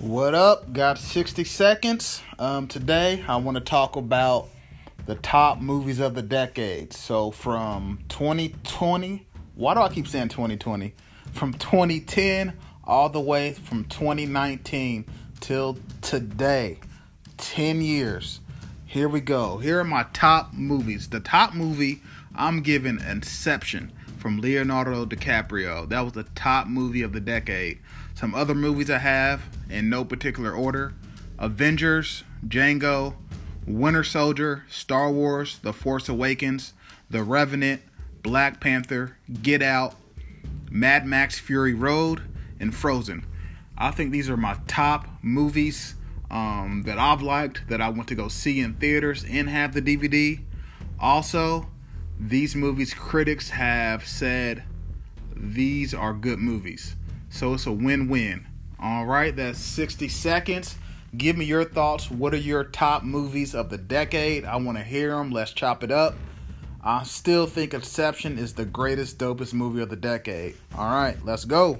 What up? Got 60 seconds. Today I want to talk about the top movies of the decade. So from 2020, why do I keep saying 2020? From 2010 all the way from 2019 till today. 10 years. Here we go. Here are my top movies. The top movie, I'm giving Inception from Leonardo DiCaprio. That was the top movie of the decade. Some other movies I have in no particular order: Avengers, Django, Winter Soldier, Star Wars, The Force Awakens, The Revenant, Black Panther, Get Out, Mad Max Fury Road, and Frozen. I think these are my top movies that I've liked, that I want to go see in theaters and have the DVD. Also, these movies, critics have said these are good movies. So it's a win-win. All right, that's 60 seconds. Give me your thoughts. What are your top movies of the decade? I want to hear them. Let's chop it up. I still think Inception is the greatest, dopest movie of the decade. All right, let's go.